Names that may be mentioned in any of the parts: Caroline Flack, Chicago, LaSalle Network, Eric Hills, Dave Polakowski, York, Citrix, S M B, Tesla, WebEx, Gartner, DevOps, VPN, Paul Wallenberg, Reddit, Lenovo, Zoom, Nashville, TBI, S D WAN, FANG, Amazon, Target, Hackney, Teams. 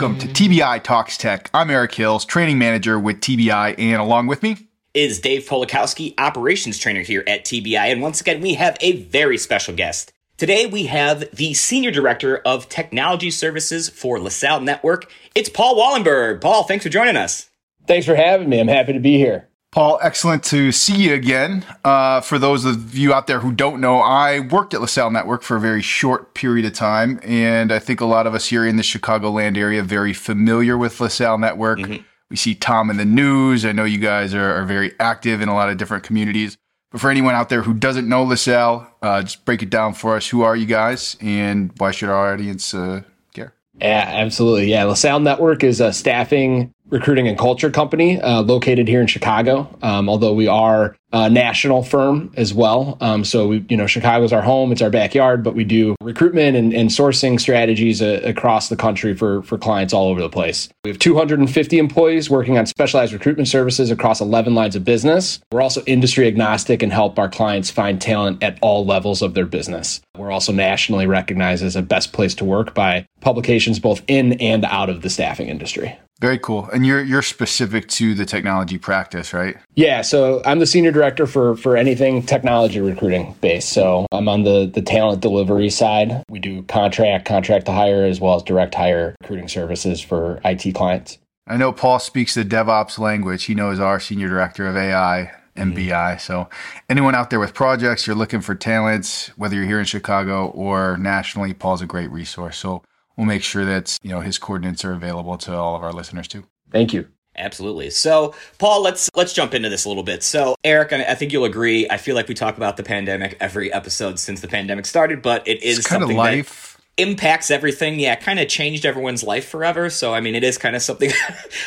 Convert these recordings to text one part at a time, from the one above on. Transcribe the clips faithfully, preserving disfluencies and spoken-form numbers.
Welcome to T B I Talks Tech. I'm Eric Hills, training manager with T B I, and along with me is Dave Polakowski, operations trainer here at T B I. And once again, we have a very special guest. Today, we have the senior director of technology services for LaSalle Network. It's Paul Wallenberg. Paul, thanks for joining us. Thanks for having me. I'm happy to be here. Paul, excellent to see you again. Uh, for those of you out there who don't know, I worked at LaSalle Network for a very short period of time, and I think a lot of us here in the Chicagoland area are very familiar with LaSalle Network. Mm-hmm. We see Tom in the news. I know you guys are, are very active in a lot of different communities. But for anyone out there who doesn't know LaSalle, uh, just break it down for us. Who are you guys, and why should our audience uh, care? Yeah, absolutely. Yeah, LaSalle Network is a staffing, recruiting and culture company uh, located here in Chicago, um, although we are a national firm as well. Um, so, we, you know, Chicago's our home, it's our backyard, but we do recruitment and, and sourcing strategies uh, across the country for, for clients all over the place. We have two hundred fifty employees working on specialized recruitment services across eleven lines of business. We're also industry agnostic and help our clients find talent at all levels of their business. We're also nationally recognized as a best place to work by publications both in and out of the staffing industry. Very cool. And you're you're specific to the technology practice, right? Yeah. So I'm the senior director for for anything technology recruiting based. So I'm on the, the talent delivery side. We do contract, contract to hire, as well as direct hire recruiting services for I T clients. I know Paul speaks the DevOps language. He knows our senior director of A I and mm-hmm. B I. So anyone out there with projects, you're looking for talents, whether you're here in Chicago or nationally, Paul's a great resource. So we'll make sure that, you know, his coordinates are available to all of our listeners too. Thank you. Absolutely. So, Paul, let's let's jump into this a little bit. So, Eric, I think you'll agree. I feel like we talk about the pandemic every episode since the pandemic started, but it is kind of life. That impacts everything. Yeah, kind of changed everyone's life forever. So, I mean, it is kind of something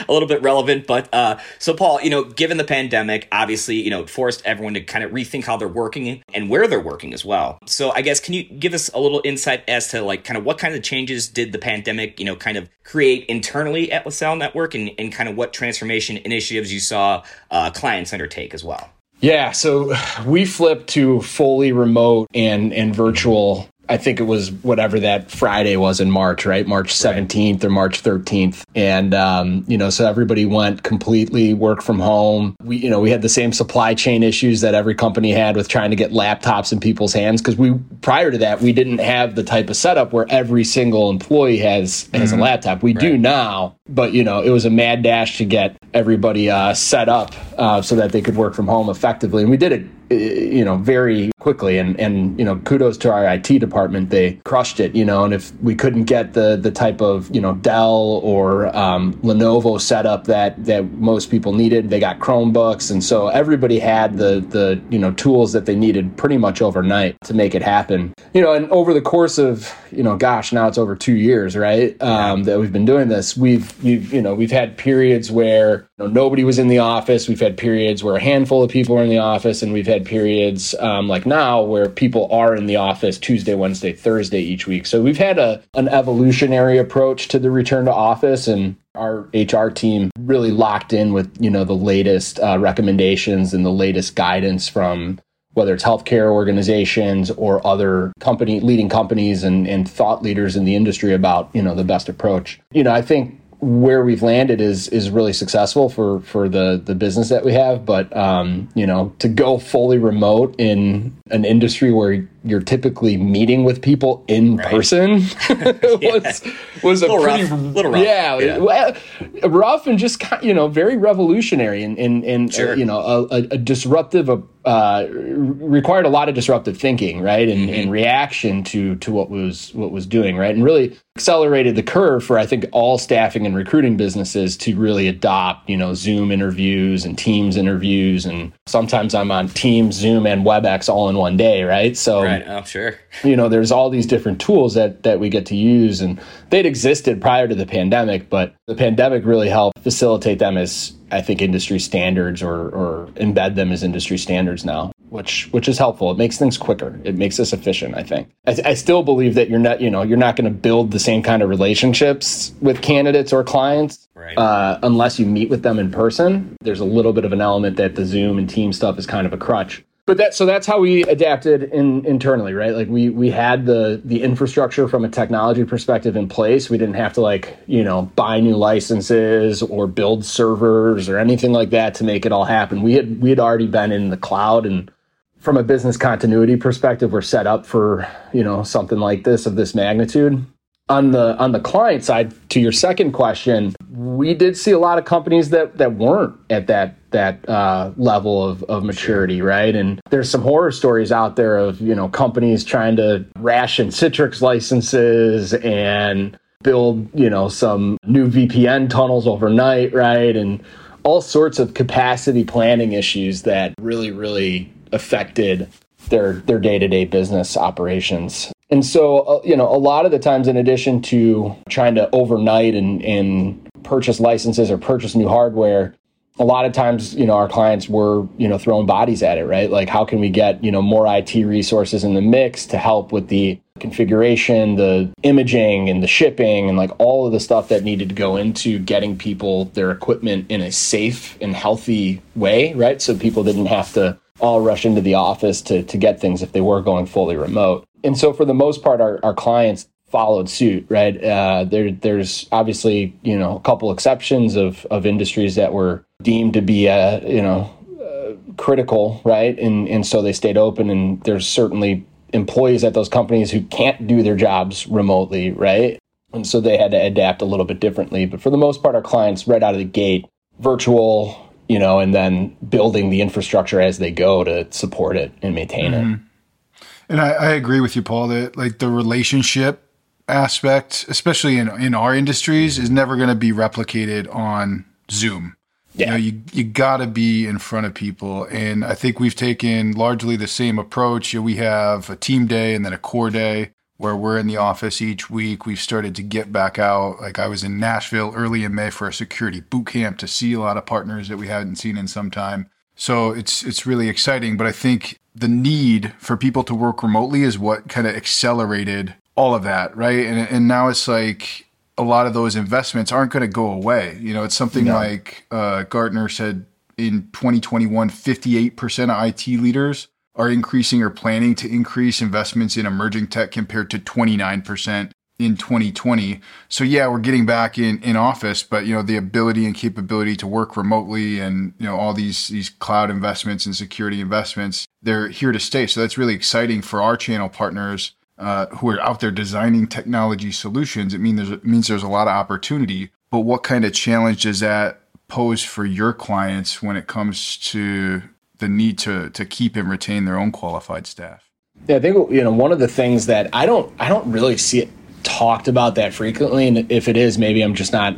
a little bit relevant. But uh, so, Paul, you know, given the pandemic, obviously, you know, forced everyone to kind of rethink how they're working and where they're working as well. So, I guess, can you give us a little insight as to like kind of what kind of changes did the pandemic, you know, kind of create internally at LaSalle Network and, and kind of what transformation initiatives you saw uh, clients undertake as well? Yeah, so we flipped to fully remote and, and virtual. I think it was whatever that Friday was in March, right? March seventeenth or March thirteenth. And, um, you know, so everybody went completely work from home. We, you know, we had the same supply chain issues that every company had with trying to get laptops in people's hands. Cause we, prior to that, we didn't have the type of setup where every single employee has, has mm-hmm. a laptop. We right. do now, but you know, it was a mad dash to get everybody, uh, set up, uh, so that they could work from home effectively. And we did it, you know, very quickly. And, and, you know, kudos to our I T department. They crushed it, you know, and if we couldn't get the the type of, you know, Dell or um, Lenovo setup that, that most people needed, they got Chromebooks. And so everybody had the, the, you know, tools that they needed pretty much overnight to make it happen. You know, and over the course of, you know, gosh, now it's over two years, right? Um, yeah. That we've been doing this. We've, you've, you know, we've had periods where you know, nobody was in the office. We've had periods where a handful of people were in the office, and we've had periods um, like now where people are in the office Tuesday, Wednesday, Thursday each week. So we've had a an evolutionary approach to the return to office, and our H R team really locked in with, you know, the latest uh, recommendations and the latest guidance from whether it's healthcare organizations or other company leading companies and, and thought leaders in the industry about, you know, the best approach. You know, I think where we've landed is is really successful for for the the business that we have, but um, you know, to go fully remote in an industry where you're typically meeting with people in right. person was yeah. was a, a pretty rough. Little rough, yeah, yeah, rough and just, you know, very revolutionary and and, and sure. uh, you know a, a disruptive uh, required a lot of disruptive thinking, right, and, mm-hmm. and reaction to to what was what was doing, right, and really accelerated the curve for I think all staffing and recruiting businesses to really adopt, you know, Zoom interviews and Teams interviews, and sometimes I'm on Teams, Zoom, and WebEx all in one day, right? So. Right. Oh, sure. You know, there's all these different tools that, that we get to use, and they'd existed prior to the pandemic, but the pandemic really helped facilitate them as, I think, industry standards or, or embed them as industry standards now, which which is helpful. It makes things quicker. It makes us efficient, I think. I, I still believe that you're not, you know, you're not going to build the same kind of relationships with candidates or clients right. uh, unless you meet with them in person. There's a little bit of an element that the Zoom and Team stuff is kind of a crutch. But that, so that's how we adapted in, internally, right? Like we we had the the infrastructure from a technology perspective in place. We didn't have to like, you know, buy new licenses or build servers or anything like that to make it all happen. We had we had already been in the cloud, and from a business continuity perspective, we're set up for, you know, something like this of this magnitude. On the on the client side, to your second question, we did see a lot of companies that that weren't at that that uh, level of, of maturity, right? And there's some horror stories out there of, you know, companies trying to ration Citrix licenses and build, you know, some new V P N tunnels overnight, right? And all sorts of capacity planning issues that really, really affected their their day-to-day business operations. And so, uh, you know, a lot of the times, in addition to trying to overnight and, and purchase licenses or purchase new hardware, a lot of times, you know, our clients were, you know, throwing bodies at it, right? Like, how can we get, you know, more I T resources in the mix to help with the configuration, the imaging and the shipping and like all of the stuff that needed to go into getting people their equipment in a safe and healthy way, right? So people didn't have to all rush into the office to, to get things if they were going fully remote. And so for the most part, our, our clients followed suit, right? Uh, there, there's obviously, you know, a couple exceptions of, of industries that were deemed to be, uh, you know, uh, critical, right? And and so they stayed open, and there's certainly employees at those companies who can't do their jobs remotely, right? And so they had to adapt a little bit differently. But for the most part, our clients right out of the gate, virtual, you know, and then building the infrastructure as they go to support it and maintain mm-hmm. it. And I, I agree with you, Paul, that like the relationship aspect, especially in, in our industries, is never going to be replicated on Zoom. Yeah. You know, you, you got to be in front of people. And I think we've taken largely the same approach. We have a team day and then a core day where we're in the office each week. We've started to get back out. Like I was in Nashville early in May for a security boot camp to see a lot of partners that we hadn't seen in some time. So it's it's really exciting. But I think the need for people to work remotely is what kind of accelerated all of that, right? And and now it's like a lot of those investments aren't going to go away. You know, it's something no. like uh, Gartner said in twenty twenty-one, fifty-eight percent of I T leaders are increasing or planning to increase investments in emerging tech compared to twenty-nine percent in twenty twenty. So yeah, we're getting back in, in office, but you know, the ability and capability to work remotely and, you know, all these, these cloud investments and security investments, they're here to stay. So that's really exciting for our channel partners uh, who are out there designing technology solutions. It means there's, it means there's a lot of opportunity, but what kind of challenge does that pose for your clients when it comes to the need to, to keep and retain their own qualified staff? Yeah, I think, you know, one of the things that I don't, I don't really see it talked about that frequently, and if it is, maybe I'm just not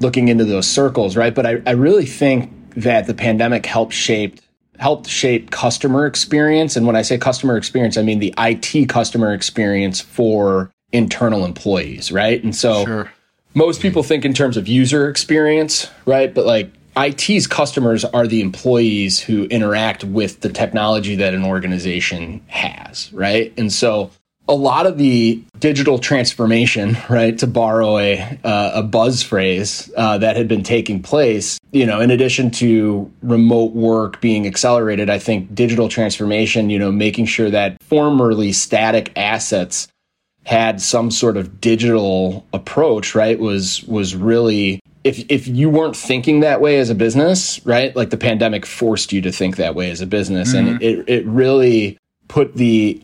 looking into those circles, right? But I, I really think that the pandemic helped shape helped shape customer experience. And when I say customer experience, I mean the I T customer experience for internal employees, right? And so sure. most people think in terms of user experience, right? But like I T's customers are the employees who interact with the technology that an organization has, right? And so a lot of the digital transformation, right, to borrow a uh, a buzz phrase uh, that had been taking place, you know, in addition to remote work being accelerated, I think digital transformation, you know, making sure that formerly static assets had some sort of digital approach, right, was was really, if if you weren't thinking that way as a business, right, like the pandemic forced you to think that way as a business. Mm-hmm. And it it really put the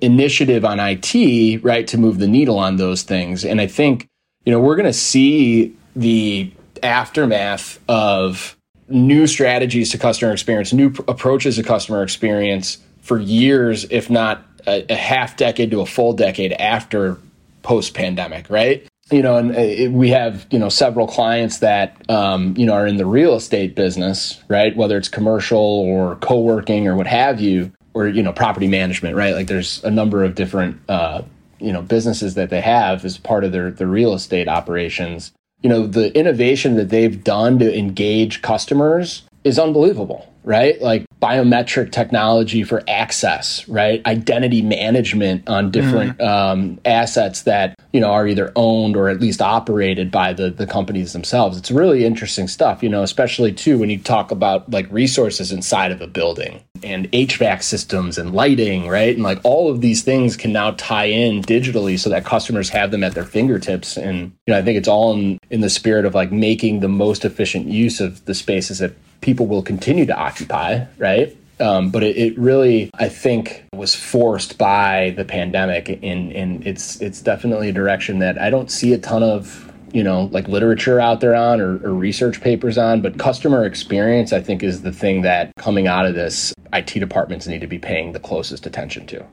initiative on I T, right, to move the needle on those things. And I think, you know, we're going to see the aftermath of new strategies to customer experience, new pr- approaches to customer experience for years, if not a, a half decade to a full decade after post-pandemic, right? You know, and it, we have, you know, several clients that, um, you know, are in the real estate business, right, whether it's commercial or co-working or what have you, or, you know, property management, right? Like there's a number of different, uh, you know, businesses that they have as part of their, their real estate operations. You know, the innovation that they've done to engage customers is unbelievable, right? Like biometric technology for access, right? Identity management on different mm. um, assets that, you know, are either owned or at least operated by the, the companies themselves. It's really interesting stuff, you know, especially too, when you talk about like resources inside of a building. and H V A C systems and lighting, right? And like all of these things can now tie in digitally so that customers have them at their fingertips. And, you know, I think it's all in, in the spirit of like making the most efficient use of the spaces that people will continue to occupy, right? Um, but it, it really, I think, was forced by the pandemic, and, and it's it's definitely a direction that I don't see a ton of, you know, like literature out there on or, or research papers on. But customer experience, I think, is the thing that coming out of this, I T departments need to be paying the closest attention to.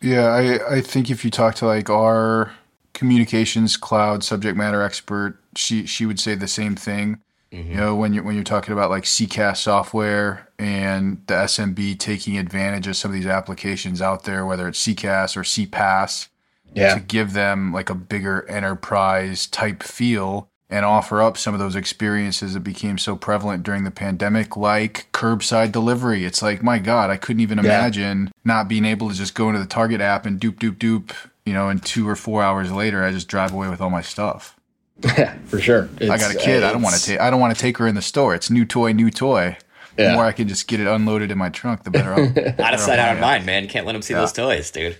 Yeah, I, I think if you talk to like our communications cloud subject matter expert, she she would say the same thing. You know, when you're, when you're talking about like C C A S software and the S M B taking advantage of some of these applications out there, whether it's C C A S or C P A S, yeah. to give them like a bigger enterprise type feel and offer up some of those experiences that became so prevalent during the pandemic, like curbside delivery. It's like, my God, I couldn't even yeah. imagine not being able to just go into the Target app and doop, doop, doop, you know, and two or four hours later, I just drive away with all my stuff. Yeah, for sure. It's, I got a kid. Uh, I don't want to take. I don't want to take her in the store. It's new toy, new toy. Yeah. The more I can just get it unloaded in my trunk, the better. I'll, the out of sight, out of mind, man. Can't let them see yeah. those toys, dude.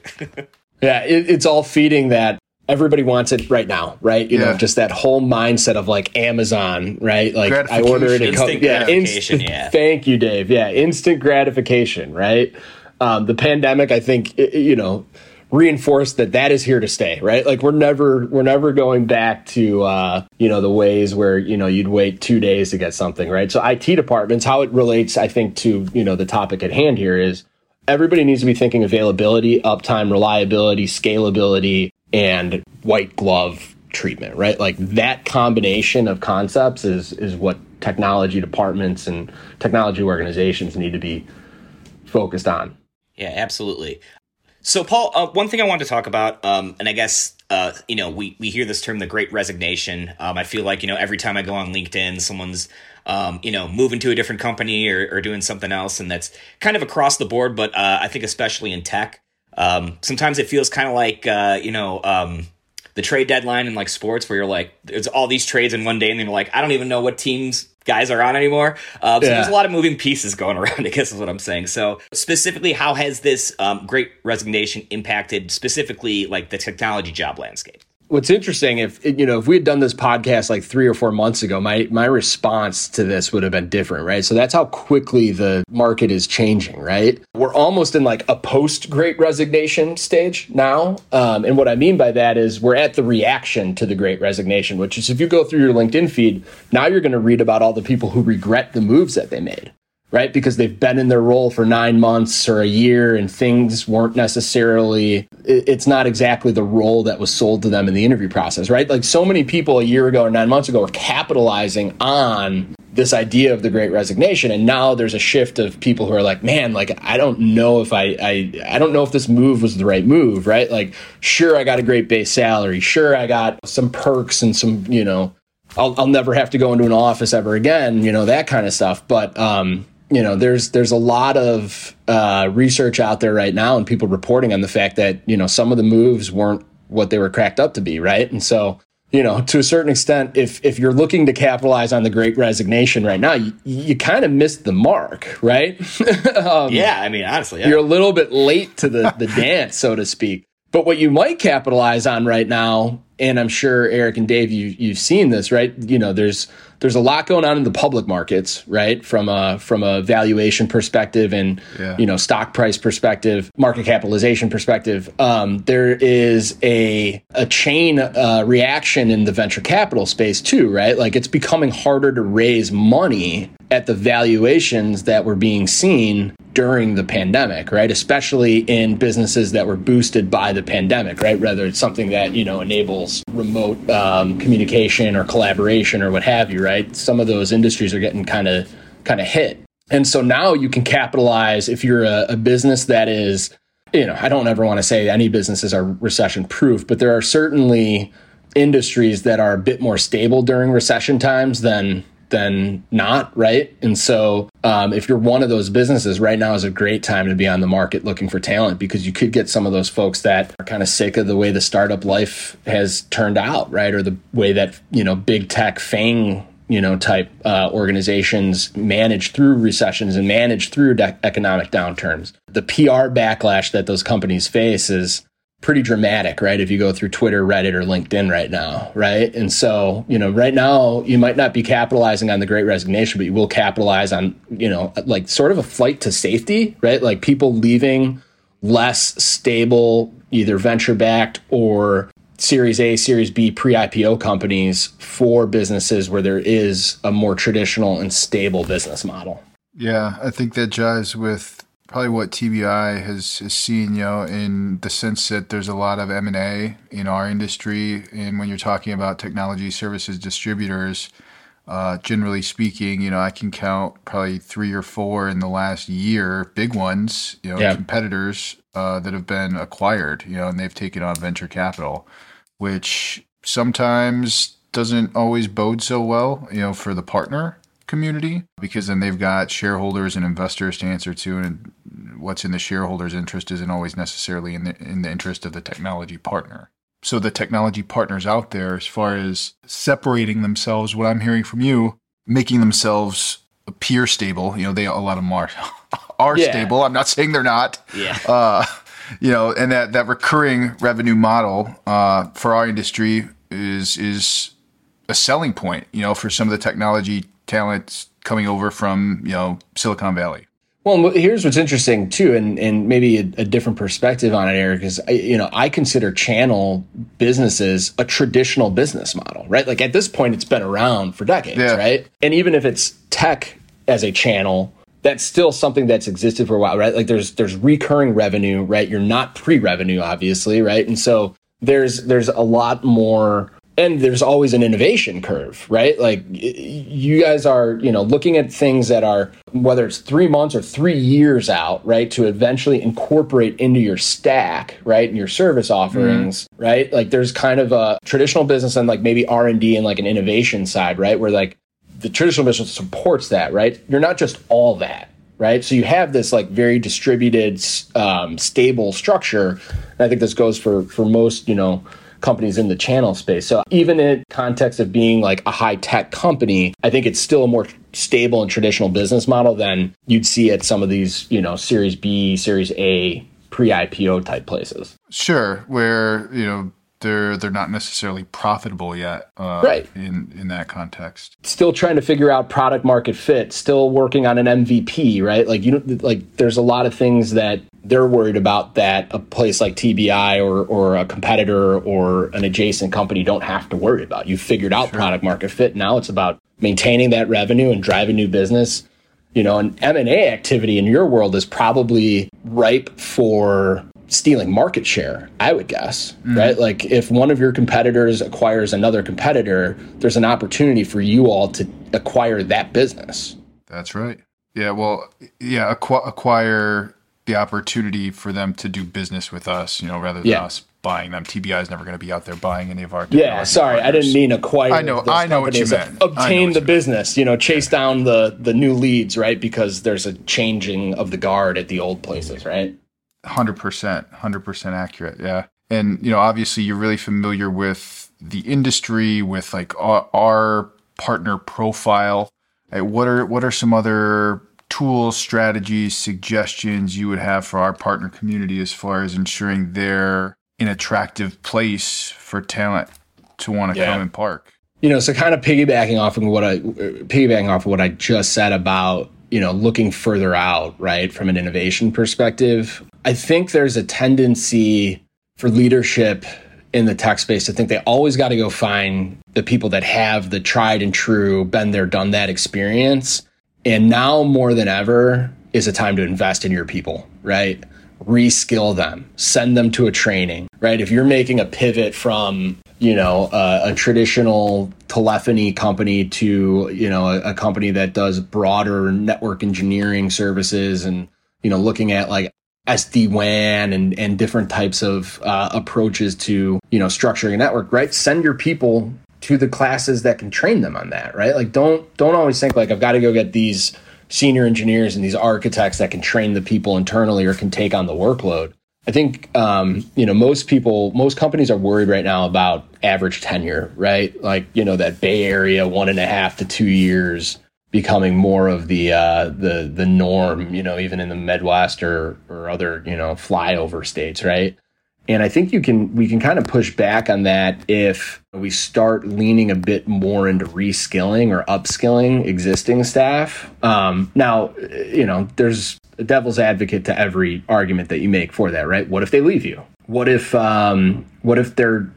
yeah, it, it's all feeding that. Everybody wants it right now, right? You yeah. know, just that whole mindset of like Amazon, right? Like I order it, it comes. Yeah, instant. Yeah. Thank you, Dave. Yeah, instant gratification, right? Um, the pandemic, I think, it, you know. Reinforced that that is here to stay, right? Like we're never we're never going back to uh, you know, the ways where, you know, you'd wait two days to get something, right? So I T departments, how it relates, I think, to, you know, the topic at hand here is everybody needs to be thinking availability, uptime, reliability, scalability, and white glove treatment, right? Like that combination of concepts is is what technology departments and technology organizations need to be focused on. Yeah, absolutely. So, Paul, uh, one thing I wanted to talk about, um, and I guess, uh, you know, we, we hear this term, the Great Resignation. Um, I feel like, you know, every time I go on LinkedIn, someone's, um, you know, moving to a different company or, or doing something else. And that's kind of across the board. But uh, I think especially in tech, um, sometimes it feels kind of like, uh, you know, um, the trade deadline in like sports where you're like, there's all these trades in one day. And then you're like, I don't even know what teams guys are on anymore. Uh, so yeah. There's a lot of moving pieces going around, I guess is what I'm saying. So specifically, how has this um, Great Resignation impacted specifically like the technology job landscape? What's interesting, if you know, if we had done this podcast like three or four months ago, my my response to this would have been different, right? So that's how quickly the market is changing, right? We're almost in like a post-Great Resignation stage now. Um, and what I mean by that is we're at the reaction to the Great Resignation, which is if you go through your LinkedIn feed, now you're going to read about all the people who regret the moves that they made, right? Because they've been in their role for nine months or a year and things weren't necessarily, it's not exactly the role that was sold to them in the interview process, right? Like so many people a year ago or nine months ago were capitalizing on this idea of the Great Resignation. And now there's a shift of people who are like, man, like, I don't know if I, I, I don't know if this move was the right move, right? Like, sure, I got a great base salary. Sure, I got some perks and some, you know, I'll, I'll never have to go into an office ever again, you know, that kind of stuff. But, um, you know, there's there's a lot of uh, research out there right now and people reporting on the fact that, you know, some of the moves weren't what they were cracked up to be, right? And so, you know, to a certain extent, if if you're looking to capitalize on the Great Resignation right now, you, you kind of missed the mark, right? um, yeah, I mean, honestly, yeah. You're a little bit late to the, the dance, so to speak. But what you might capitalize on right now, and I'm sure Eric and Dave, you, you've seen this, right? You know, there's there's a lot going on in the public markets, right? From a from a valuation perspective and yeah. you know, stock price perspective, market capitalization perspective. Um, there is a a chain uh, reaction in the venture capital space too, right? Like it's becoming harder to raise money at the valuations that were being seen during the pandemic, right? Especially in businesses that were boosted by the pandemic, right? Whether it's something that, you know, enables remote um, communication or collaboration or what have you, right? Some of those industries are getting kind of kind of hit. And so now you can capitalize if you're a, a business that is, you know, I don't ever want to say any businesses are recession proof, but there are certainly industries that are a bit more stable during recession times than than not, right? And so um, if you're one of those businesses, right now is a great time to be on the market looking for talent because you could get some of those folks that are kind of sick of the way the startup life has turned out, right? Or the way that, you know, big tech FANG you know, type uh, organizations manage through recessions and manage through de- economic downturns. The P R backlash that those companies face is pretty dramatic, right? If you go through Twitter, Reddit, or LinkedIn right now, right? And so, you know, right now you might not be capitalizing on the Great Resignation, but you will capitalize on, you know, like sort of a flight to safety, right? Like people leaving less stable, either venture-backed or Series A, Series B pre-I P O companies for businesses where there is a more traditional and stable business model. Yeah, I think that jives with probably what T B I has, has seen, you know, in the sense that there's a lot of M and A in our industry. And when you're talking about technology services distributors, uh, generally speaking, you know, I can count probably three or four in the last year, big ones, you know, yeah. competitors uh, that have been acquired, you know, and they've taken on venture capital, which sometimes doesn't always bode so well, you know, for the partner community, because then they've got shareholders and investors to answer to, and what's in the shareholders' interest isn't always necessarily in the in the interest of the technology partner. So the technology partners out there, as far as separating themselves, what I'm hearing from you, making themselves appear stable, you know, they a lot of them are, are yeah. stable. I'm not saying they're not. Yeah. Uh, you know, and that that recurring revenue model uh, for our industry is is a selling point, you know, for some of the technology talents coming over from, you know, Silicon Valley. Well, here's what's interesting too, and, and maybe a, a different perspective on it, Eric, is, I, you know, I consider channel businesses a traditional business model, right? Like at this point, it's been around for decades, yeah. right? And even if it's tech as a channel, that's still something that's existed for a while, right? Like there's there's recurring revenue, right? You're not pre-revenue, obviously, right? And so there's there's a lot more. And there's always an innovation curve, right? Like you guys are, you know, looking at things that are, whether it's three months or three years out, right, to eventually incorporate into your stack, right, and your service offerings, mm-hmm. right? Like there's kind of a traditional business and like maybe R and D and like an innovation side, right, where like the traditional business supports that, right? You're not just all that, right? So you have this like very distributed, um, stable structure. And I think this goes for for most, you know, companies in the channel space. So even in context of being like a high tech company, I think it's still a more stable and traditional business model than you'd see at some of these, you know, Series B, Series A, pre-I P O type places. Sure, where, you know, they're they're not necessarily profitable yet, uh, right. in, in that context. Still trying to figure out product market fit, still working on an M V P, right? Like, you know, like there's a lot of things that they're worried about that a place like T B I or or a competitor or an adjacent company don't have to worry about. You figured out sure. product market fit. Now it's about maintaining that revenue and driving new business. You know, and M and A activity in your world is probably ripe for stealing market share, I would guess, mm-hmm. right? Like if one of your competitors acquires another competitor, there's an opportunity for you all to acquire that business. That's right. Yeah, well, yeah, acqu- acquire the opportunity for them to do business with us, you know, rather than yeah. us buying them. T B I is never going to be out there buying any of our yeah, sorry, partners. I didn't mean acquire. I know, I know what you meant. Obtain the business, you know, chase yeah. down the the new leads, right? Because there's a changing of the guard at the old places, right? one hundred percent, one hundred percent accurate, yeah. And, you know, obviously you're really familiar with the industry, with like our, our partner profile. Right? What are what are some other tools, strategies, suggestions you would have for our partner community as far as ensuring they're an attractive place for talent to want to yeah. come and park? You know, so kind of piggybacking off of what I piggybacking off of what I just said about, you know, looking further out, right, from an innovation perspective. I think there's a tendency for leadership in the tech space to think they always got to go find the people that have the tried and true, been there, done that experience. And now more than ever is a time to invest in your people, right? Reskill them, send them to a training, right? If you're making a pivot from, you know, uh, a traditional telephony company to, you know, a, a company that does broader network engineering services and, you know, looking at like S D WAN and, and different types of uh, approaches to, you know, structuring a network, right? Send your people to the classes that can train them on that, right? Like don't don't always think like I've got to go get these senior engineers and these architects that can train the people internally or can take on the workload. I think, um, you know, most people, most companies are worried right now about average tenure, right? Like, you know, that Bay Area one and a half to two years becoming more of the uh, the the norm, you know, even in the Midwest or or other, you know, flyover states, right? And I think you can we can kind of push back on that if we start leaning a bit more into reskilling or upskilling existing staff. Um, now, you know, there's a devil's advocate to every argument that you make for that, right? What if they leave you? What if um, what if they're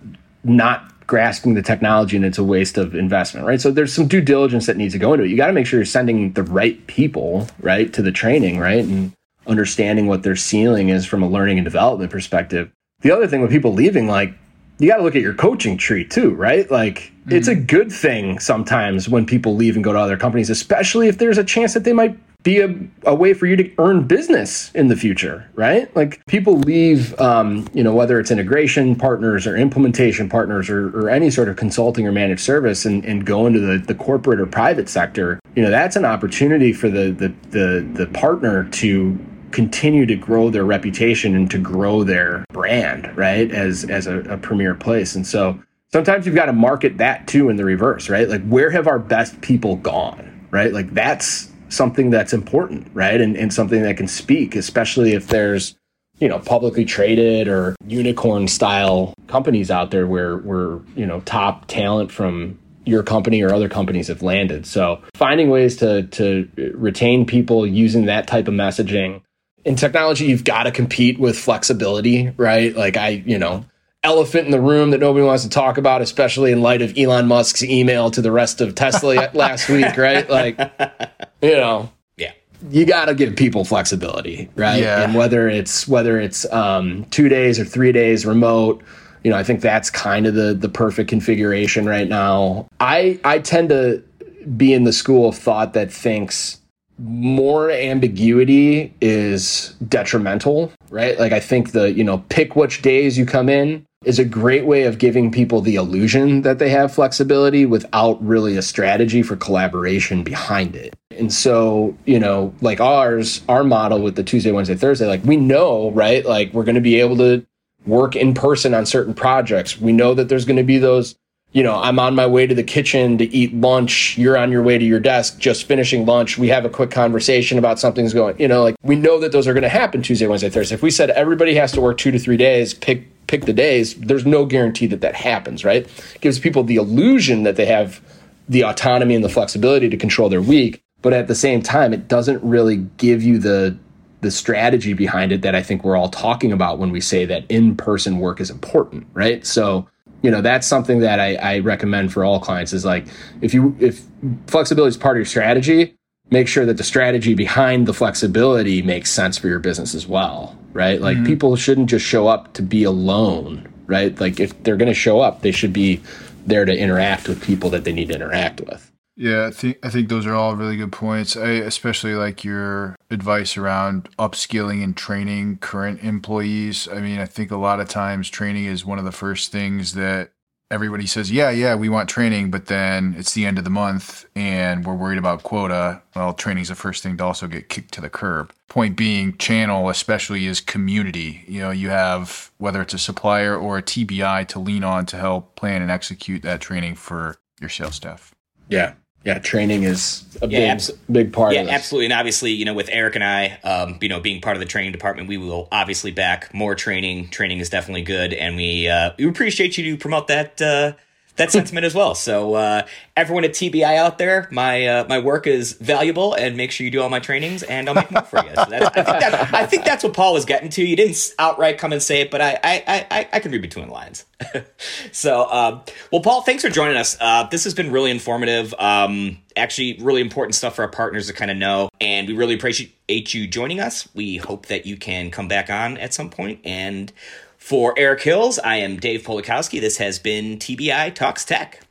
not grasping the technology and it's a waste of investment, right? So there's some due diligence that needs to go into it. You got to make sure you're sending the right people, right, to the training, right, and understanding what their ceiling is from a learning and development perspective. The other thing with people leaving, like, you got to look at your coaching tree too, right? Like, mm-hmm. It's a good thing sometimes when people leave and go to other companies, especially if there's a chance that they might be a, a way for you to earn business in the future, right? Like, people leave, um, you know, whether it's integration partners or implementation partners or, or any sort of consulting or managed service and, and go into the, the corporate or private sector, you know, that's an opportunity for the the the, the partner to continue to grow their reputation and to grow their brand, right, as as a, a premier place. And so sometimes you've got to market that too in the reverse, right? Like, where have our best people gone, right? Like, that's something that's important, right? And, and something that can speak, especially if there's, you know, publicly traded or unicorn style companies out there where where, you know, top talent from your company or other companies have landed. So finding ways to to retain people using that type of messaging. In technology, you've got to compete with flexibility, right? Like, I, you know, elephant in the room that nobody wants to talk about, especially in light of Elon Musk's email to the rest of Tesla last week, right? Like, you know, yeah, you got to give people flexibility, right? Yeah. And whether it's whether it's um, two days or three days remote, you know, I think that's kind of the the perfect configuration right now. I I tend to be in the school of thought that thinks more ambiguity is detrimental, right? Like, I think the, you know, pick which days you come in is a great way of giving people the illusion that they have flexibility without really a strategy for collaboration behind it. And so, you know, like ours, our model with the Tuesday, Wednesday, Thursday, like, we know, right? Like, we're going to be able to work in person on certain projects. We know that there's going to be those, you know, I'm on my way to the kitchen to eat lunch. You're on your way to your desk, just finishing lunch. We have a quick conversation about something's going, you know, like, we know that those are going to happen Tuesday, Wednesday, Thursday. If we said everybody has to work two to three days, pick pick the days, there's no guarantee that that happens, right? It gives people the illusion that they have the autonomy and the flexibility to control their week. But at the same time, it doesn't really give you the the strategy behind it that I think we're all talking about when we say that in-person work is important, right? So, you know, that's something that I, I recommend for all clients is, like, if you if flexibility is part of your strategy, make sure that the strategy behind the flexibility makes sense for your business as well, right? Like, mm-hmm. People shouldn't just show up to be alone, right? Like, if they're going to show up, they should be there to interact with people that they need to interact with. Yeah, I think I think those are all really good points. I especially like your advice around upskilling and training current employees. I mean, I think a lot of times training is one of the first things that everybody says, yeah, yeah, we want training, but then it's the end of the month and we're worried about quota. Well, training's the first thing to also get kicked to the curb. Point being, channel especially is community. You know, you have, whether it's a supplier or a T B I to lean on to help plan and execute that training for your sales staff. Yeah. Yeah, training is a yeah, big, abso- big part yeah, of this. Yeah, absolutely. And obviously, you know, with Eric and I, um, you know, being part of the training department, we will obviously back more training. Training is definitely good. And we uh, we appreciate you to promote that uh, that sentiment as well. So uh, everyone at T B I out there, my uh, my work is valuable, and make sure you do all my trainings and I'll make more for you. So that's, I, think that's, I think that's what Paul was getting to. You didn't outright come and say it, but I I, I, I can read between the lines. So, uh, well, Paul, thanks for joining us. Uh, this has been really informative. Um, actually, really important stuff for our partners to kind of know. And we really appreciate you joining us. We hope that you can come back on at some point. And for Eric Hills, I am Dave Polakowski. This has been T B I Talks Tech.